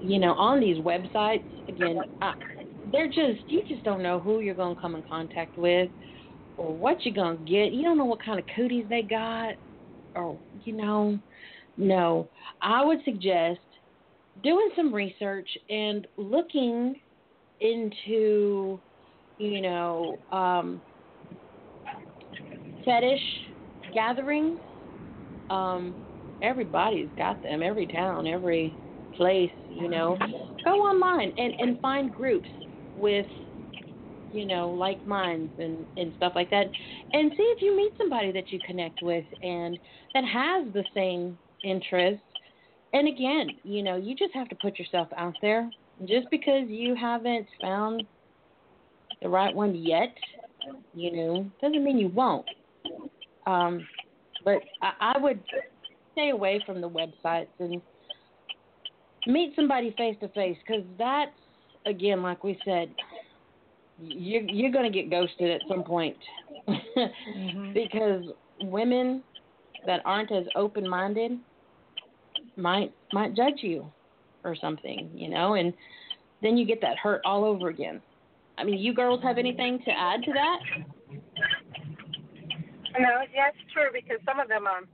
you know, on these websites, again, I, They're just, you just don't know who you're going to come in contact with or what you're going to get. You don't know what kind of cooties they got or, you know, no. I would suggest doing some research and looking into, you know, um, fetish gatherings. Um, everybody's got them, every town, every place, you know. Go online and, and find groups with, you know, like minds and, and stuff like that, and see if you meet somebody that you connect with and that has the same interests. And again, you know, you just have to put yourself out there. Just because you haven't found the right one yet, you know, doesn't mean you won't. Um, but I, I would stay away from the websites and meet somebody face to face, because that's, again, like we said, you, you're going to get ghosted at some point. Mm-hmm. Because women that aren't as open-minded might might judge you or something, you know, and then you get that hurt all over again. I mean, you girls have anything to add to that? No, that's true, because some of them, um,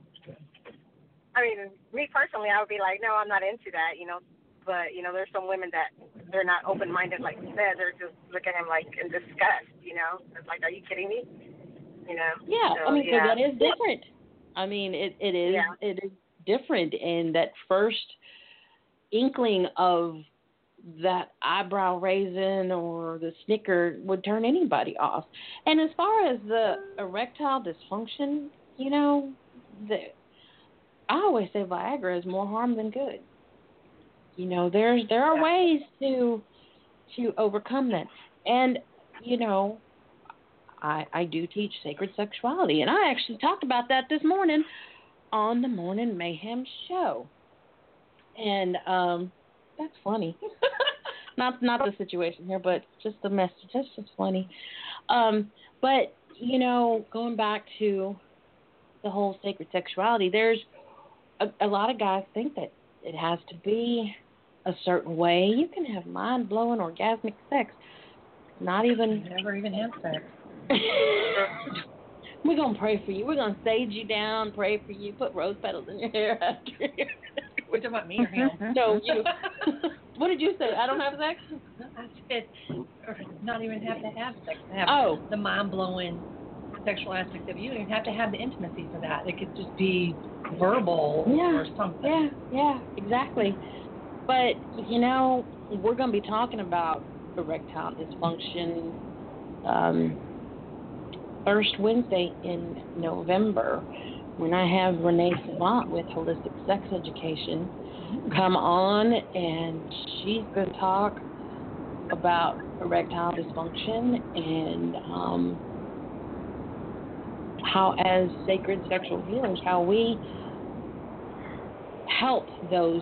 I mean, me personally, I would be like, no, I'm not into that, you know. But, you know, there's some women that they're not open-minded, like you said. They're just looking at him, like, in disgust, you know. It's like, are you kidding me? You know. Yeah, so, I mean, yeah. So that is different. I mean, it, it is yeah. it is different, and that first inkling of that eyebrow raising or the snicker would turn anybody off. And as far as the erectile dysfunction, you know, the, I always say Viagra is more harm than good. You know, there's there are ways to to overcome that. And, you know, I I do teach sacred sexuality, and I actually talked about that this morning on the Morning Mayhem show. And um, that's funny. Not not the situation here, but just the message. That's just funny. Um, but, you know, going back to the whole sacred sexuality, there's a, a lot of guys think that it has to be a certain way. You can have mind-blowing, orgasmic sex. Not even... You never even have sex. We're going to pray for you. We're going to sage you down, pray for you, put rose petals in your hair after you. We're talking about me or him? No, you. What did you say? I don't have sex? I said not even have to have sex. To have oh. The mind-blowing sexual aspect of you. You don't even have to have the intimacy for that. It could just be verbal yeah. or something. Yeah, yeah, exactly. But, you know, we're going to be talking about erectile dysfunction um, first Wednesday in November when I have Renee Savant with Holistic Sex Education come on, and she's going to talk about erectile dysfunction and um, how, as sacred sexual healers, how we help those,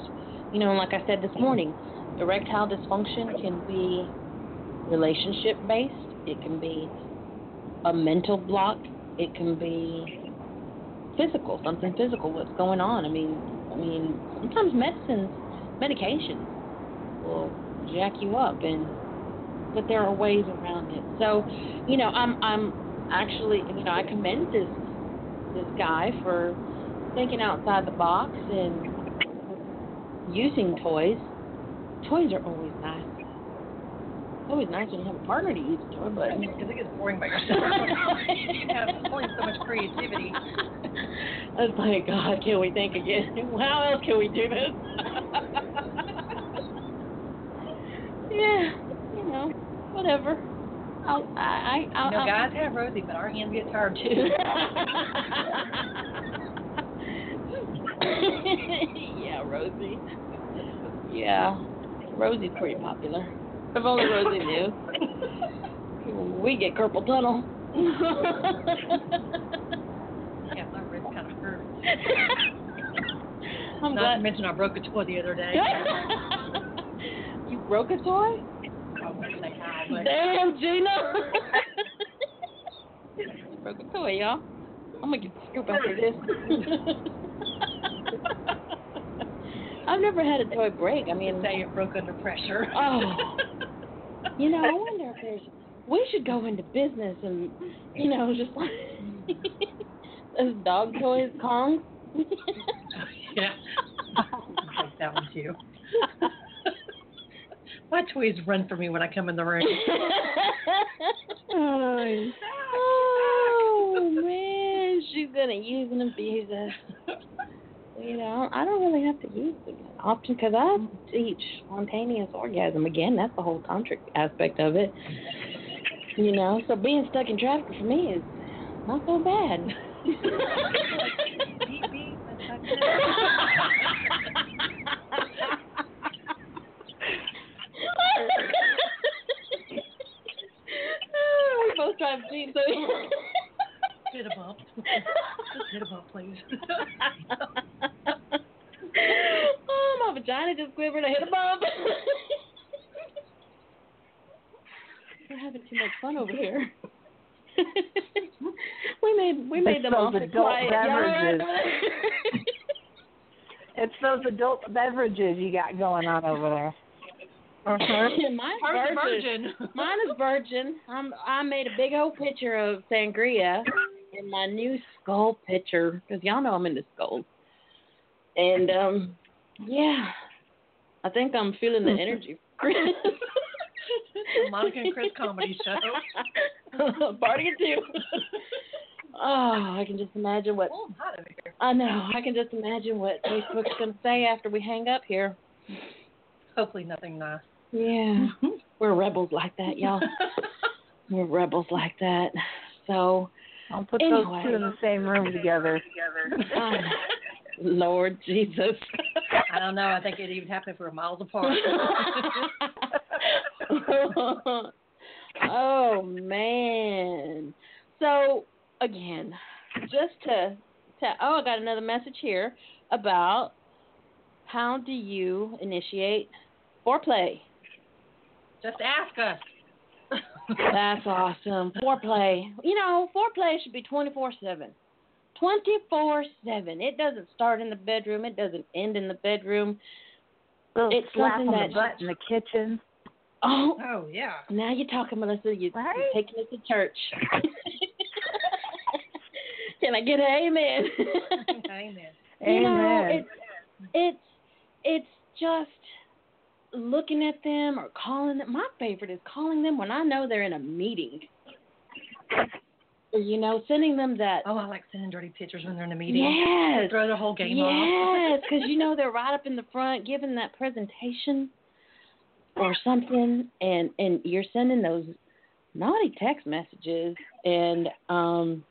you know, like I said this morning, erectile dysfunction can be relationship-based. It can be a mental block. It can be physical, something physical, what's going on. I mean, I mean, sometimes medicines, medications will jack you up, and but there are ways around it. So, you know, I'm I'm actually, you know, I commend this this guy for thinking outside the box and using toys. Toys are always nice. It's always nice when you have a partner to use a toy, but... I mean, because it gets boring by yourself. You have only so much creativity. I was like, God, can we think again? How else can we do this? Yeah, you know, whatever. I'll, I, I, I'll, you know, guys I'll, have Rosie, but our hands get tired, too. Yeah, Rosie. Yeah, Rosie's pretty popular. If only Rosie knew. We get carpal tunnel. Yeah, my wrist kind of hurts. I'm Not glad. to mention I broke a toy the other day. You broke a toy? I wasn't like, I was. Damn, Gina. You broke a toy, y'all. I'm going to get the scoop after this. I've never had a toy break. I mean, say it broke under pressure. Oh, you know, I wonder if there's. We should go into business and, you know, just like those dog toys, Kong. Yeah, I like that one too. My toys run for me when I come in the room. Oh, oh man, she's gonna use and abuse us. You know, I don't really have to use it often because I teach spontaneous orgasm. Again, that's the whole tantric aspect of it. You know, so being stuck in traffic for me is not so bad. We both drive jeeps. Hit a bump. Just hit a bump, please. Oh, my vagina just quivered. I hit a bump. We're having too much fun over here. we made we made it's them all adult quiet. Beverages. It's those adult beverages you got going on over there. Uh-huh. Mine's virgin. virgin. Mine is virgin. I'm, I made a big old picture of sangria in my new skull picture, because y'all know I'm into skulls. And, um, yeah, I think I'm feeling the energy. Chris. Monica and Chris comedy show. Party at two. Oh, I can just imagine what... Oh, I'm hot over here. I know. I can just imagine what Facebook's going to say after we hang up here. Hopefully nothing nice. Yeah. We're rebels like that, y'all. We're rebels like that. So, I'll put anyway. those two in the same room together. Oh, Lord Jesus. I don't know. I think it'd even happen if we were miles apart. Oh, man. So, again, just to tell. Oh, I got another message here about how do you initiate foreplay? Just ask us. That's awesome. Foreplay. You know, foreplay should be twenty-four seven. twenty-four seven. It doesn't start in the bedroom. It doesn't end in the bedroom. Little it's slap on the butt in the kitchen. Oh, oh yeah. Now you're talking, Melissa. You're, right? You're taking us to church. Can I get an amen? Amen. You know, amen. It's, it's, it's just looking at them or calling them. My favorite is calling them when I know they're in a meeting. You know, sending them that. Oh, I like sending dirty pictures when they're in a meeting. Yes. They throw the whole game yes, off. Yes, because, you know, they're right up in the front giving that presentation or something, and, and you're sending those naughty text messages, and, um,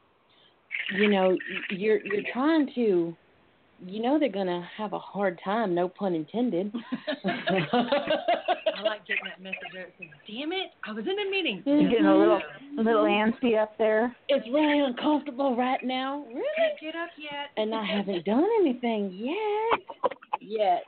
you know, you're you're trying to, you know, they're going to have a hard time, no pun intended. I like getting that message out. Damn it, I was in a meeting. Mm-hmm. Getting a little a little antsy up there. It's really uncomfortable right now. Really? Can't get up yet. And I haven't done anything yet. Yet.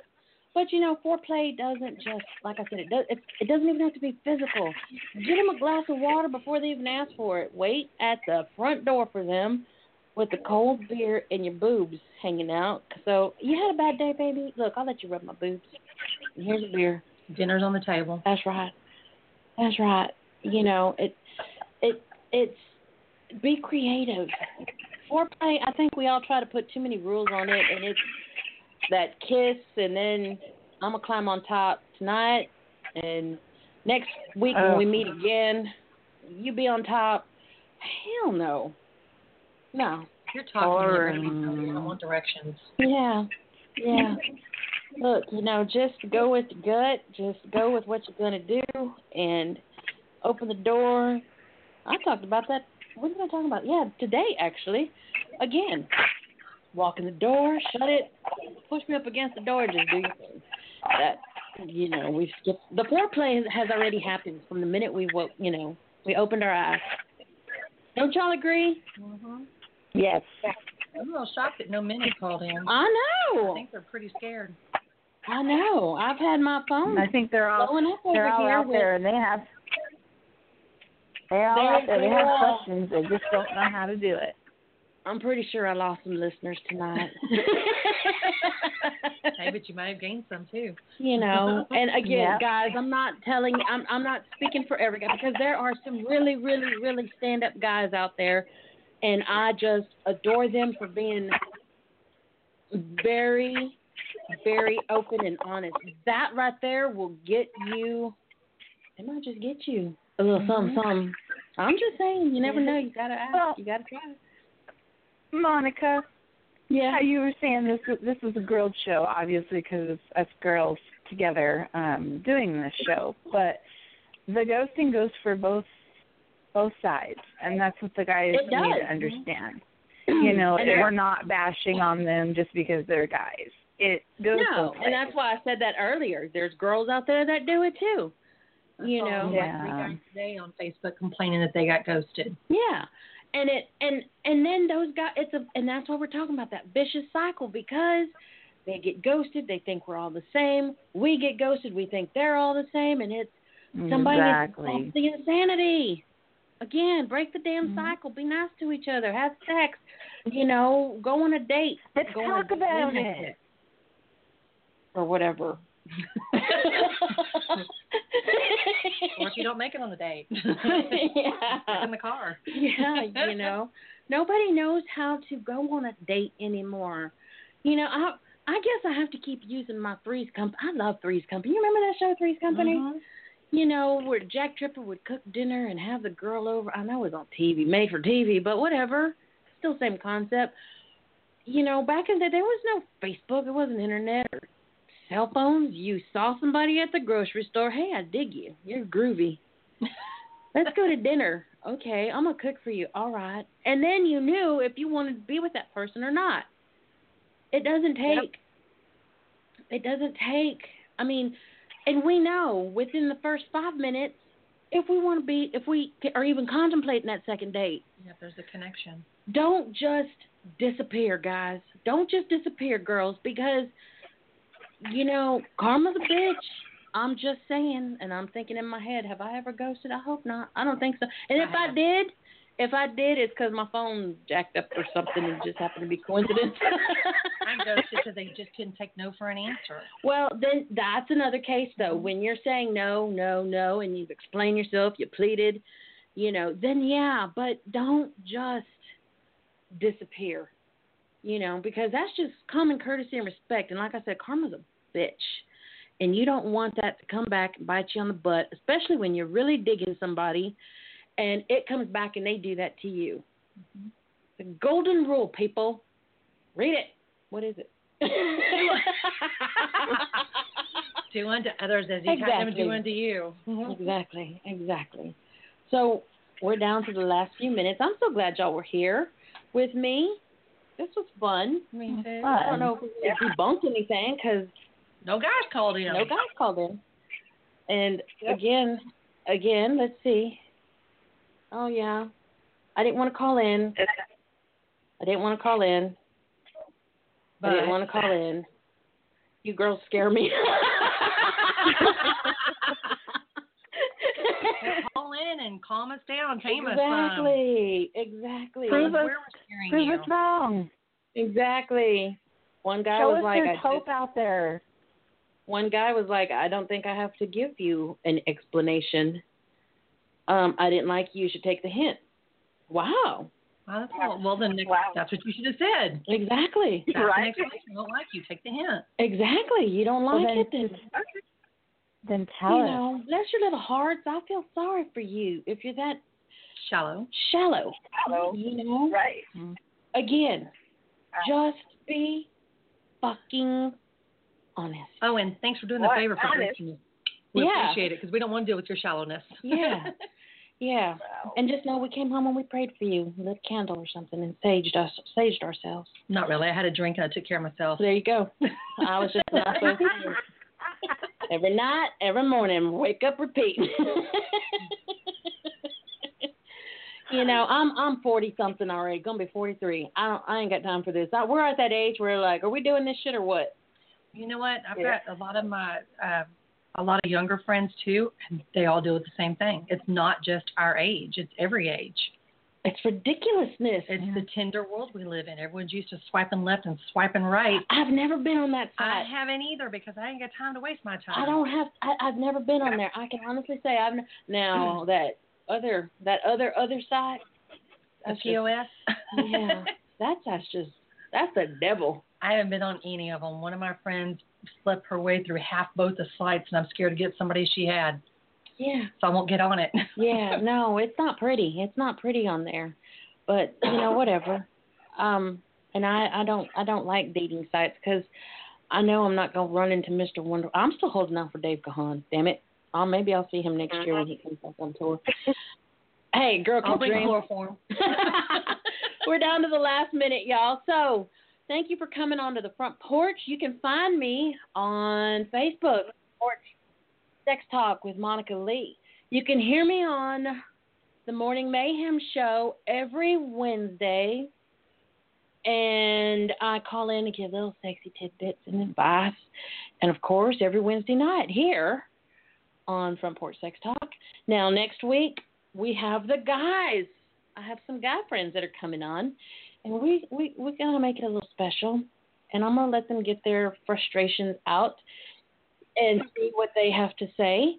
But, you know, foreplay doesn't just, like I said, it, does, it, it doesn't even have to be physical. Get them a glass of water before they even ask for it. Wait at the front door for them with a cold beer and your boobs hanging out. So, you had a bad day, baby? Look, I'll let you rub my boobs. Here's a beer. Dinner's on the table. That's right. That's right. You know, it, it, it's be creative. Foreplay, I think we all try to put too many rules on it, and it's that kiss, and then I'm going to climb on top tonight, and next week when oh. we meet again, you be on top. Hell no. No. You're talking or, to me. I want directions. Yeah. Yeah. Look, you know, just go with the gut. Just go with what you're going to do and open the door. I talked about that. What did I talk about? Yeah, today, actually. Again. Walk in the door, shut it, push me up against the door, and just do your thing. That, you know, we've skipped. The foreplay has already happened from the minute we woke, you know, we opened our eyes. Don't y'all agree? Mm-hmm. Yes. I'm a little shocked that no men have called in. I know. I think they're pretty scared. I know. I've had my phone. I think they're all, blowing up over they're all here out with, there, and they have, they're all out there. They have questions. They just don't know how to do it. I'm pretty sure I lost some listeners tonight. Hey, but you might have gained some too. You know, and again, yep. guys, I'm not telling, I'm I'm not speaking for every guy, because there are some really, really, really stand-up guys out there, and I just adore them for being very, very open and honest. That right there will get you. It might just get you a little mm-hmm. something, something. I'm just saying, you never yeah. know. You gotta ask. Well, you gotta try. Monica, yeah, how you were saying this this is a girls' show, obviously, because it's us girls together um, doing this show. But the ghosting goes for both both sides, and that's what the guys need to understand. You know, and we're not bashing on them just because they're guys. It goes no, and that's why I said that earlier. There's girls out there that do it too. You that's know, yeah. like three guys today on Facebook complaining that they got ghosted. Yeah. And it and and then those guys, it's a and that's why we're talking about that vicious cycle, because they get ghosted, they think we're all the same. We get ghosted, we think they're all the same, and it's somebody exactly. that's off the insanity. Again, break the damn mm-hmm. cycle. Be nice to each other. Have sex. You know, go on a date. Let's go talk about it. it or whatever. Or if you don't make it on the date, yeah. in the car. Yeah, you know, nobody knows how to go on a date anymore. You know, I I guess I have to keep using my Three's Company. I love Three's Company. You remember that show, Three's Company? Uh-huh. You know, where Jack Tripper would cook dinner and have the girl over. I know it was on T V, made for T V, but whatever. Still same concept. You know, back in the day, there was no Facebook. It wasn't internet or cell phones. You saw somebody at the grocery store. Hey, I dig you. You're groovy. Let's go to dinner. Okay, I'm going to cook for you. All right. And then you knew if you wanted to be with that person or not. It doesn't take. Yep. It doesn't take. I mean, and we know within the first five minutes if we want to be, if we are even contemplating that second date. Yeah, there's a connection. Don't just disappear, guys. Don't just disappear, girls, because, you know, karma's a bitch. I'm just saying, and I'm thinking in my head, have I ever ghosted? I hope not. I don't think so. And if I, I did, if I did, it's because my phone's jacked up or something and just happened to be coincidence. I ghosted because they just couldn't take no for an answer. Well, then that's another case, though. When you're saying no, no, no, and you've explained yourself, you pleaded, you know, then yeah, but don't just disappear, you know, because that's just common courtesy and respect. And like I said, karma's a bitch. And you don't want that to come back and bite you on the butt, especially when you're really digging somebody and it comes back and they do that to you. Mm-hmm. The golden rule, people. Read it. What is it? Do unto others as you exactly. have them do unto you. Mm-hmm. Exactly. Exactly. So we're down to the last few minutes. I'm so glad y'all were here with me. This was fun. Me too. I don't know if we yeah. debunked anything because no guys called in. No guys called in. And yep. again, again, let's see. Oh, yeah. I didn't want to call in. I didn't want to call in. But I didn't want to call in. You girls scare me. Call in and calm us down. Tame exactly. us. Um, exactly. Prove us, prove us wrong. Exactly. One guy Show was us like, there's hope just, out there. One guy was like, I don't think I have to give you an explanation. Um, I didn't like you. You should take the hint. Wow. Well, that's all, well then next, wow. that's what you should have said. Exactly. That's right. An explanation. I don't like you. Take the hint. Exactly. You don't like well, then, it then. Okay. Then tell you us. Know, bless your little hearts. I feel sorry for you if you're that shallow. Shallow. Shallow. You know? Right. Again, right. just be fucking honest. Oh, and thanks for doing what? the favor for me. We yeah. appreciate it because we don't want to deal with your shallowness. Yeah. Yeah. Wow. And just know we came home and we prayed for you, lit a candle or something, and saged us, saged ourselves. Not really. I had a drink and I took care of myself. There you go. I was just not so every night, every morning, wake up, repeat. You know, I'm I'm forty something already, gonna be forty-three. I don't, I ain't got time for this. I, we're at that age where like, are we doing this shit or what? You know what? I've yeah. got a lot of my, uh, a lot of younger friends too, and they all deal with the same thing. It's not just our age; it's every age. It's ridiculousness. It's yeah. the Tinder world we live in. Everyone's used to swiping left and swiping right. I've never been on that side. I haven't either because I ain't got time to waste my time. I don't have. I, I've never been on there. I can honestly say I've now that. Other that other other side, that's P O S. Just, yeah, that's that's just that's the devil. I haven't been on any of them. One of my friends slept her way through half both the sites, and I'm scared to get somebody she had. Yeah, so I won't get on it. Yeah, no, it's not pretty. It's not pretty on there, but you know whatever. Um, and I I don't I don't like dating sites because I know I'm not gonna run into Mister Wonderful. I'm still holding out for Dave Gahan. Damn it. Oh, maybe I'll see him next year when he comes back on tour. Hey, girl, come dream. We're down to the last minute, y'all. So thank you for coming on to the Front Porch. You can find me on Facebook, Porch Sex Talk with Monica Lee. You can hear me on the Morning Mayhem show every Wednesday. And I call in to give little sexy tidbits and advice. And, of course, every Wednesday night here on Front Porch Sex Talk. Now, next week, we have the guys. I have some guy friends that are coming on, and we, we, we're going to make it a little special, and I'm going to let them get their frustrations out and see what they have to say.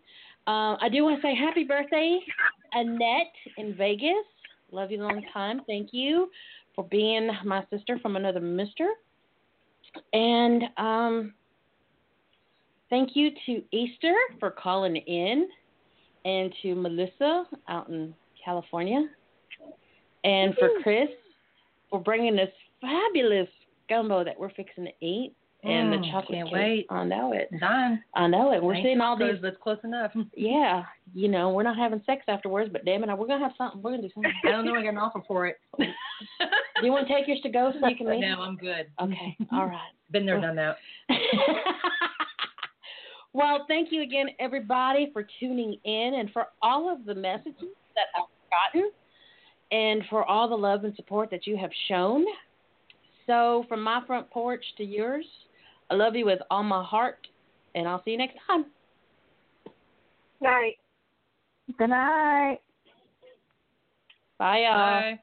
Uh, I do want to say happy birthday, Annette in Vegas. Love you a long time. Thank you for being my sister from another mister. And, um... thank you to Easter for calling in and to Melissa out in California and for Chris for bringing this fabulous gumbo that we're fixing to eat and mm, the chocolate can't cake. Wait. I know it. Done. I know it. We're Thanks seeing all these. That's close enough. Yeah. You know, we're not having sex afterwards, but damn it, we're going to have something. We're going to do something. I don't know. I got an offer for it. Do you want to take yours to go so you can leave? No, I'm good. Okay. All right. Been there, done that. Well, thank you again, everybody, for tuning in and for all of the messages that I've gotten and for all the love and support that you have shown. So from my front porch to yours, I love you with all my heart, and I'll see you next time. Night. Good night. Bye, y'all. Bye.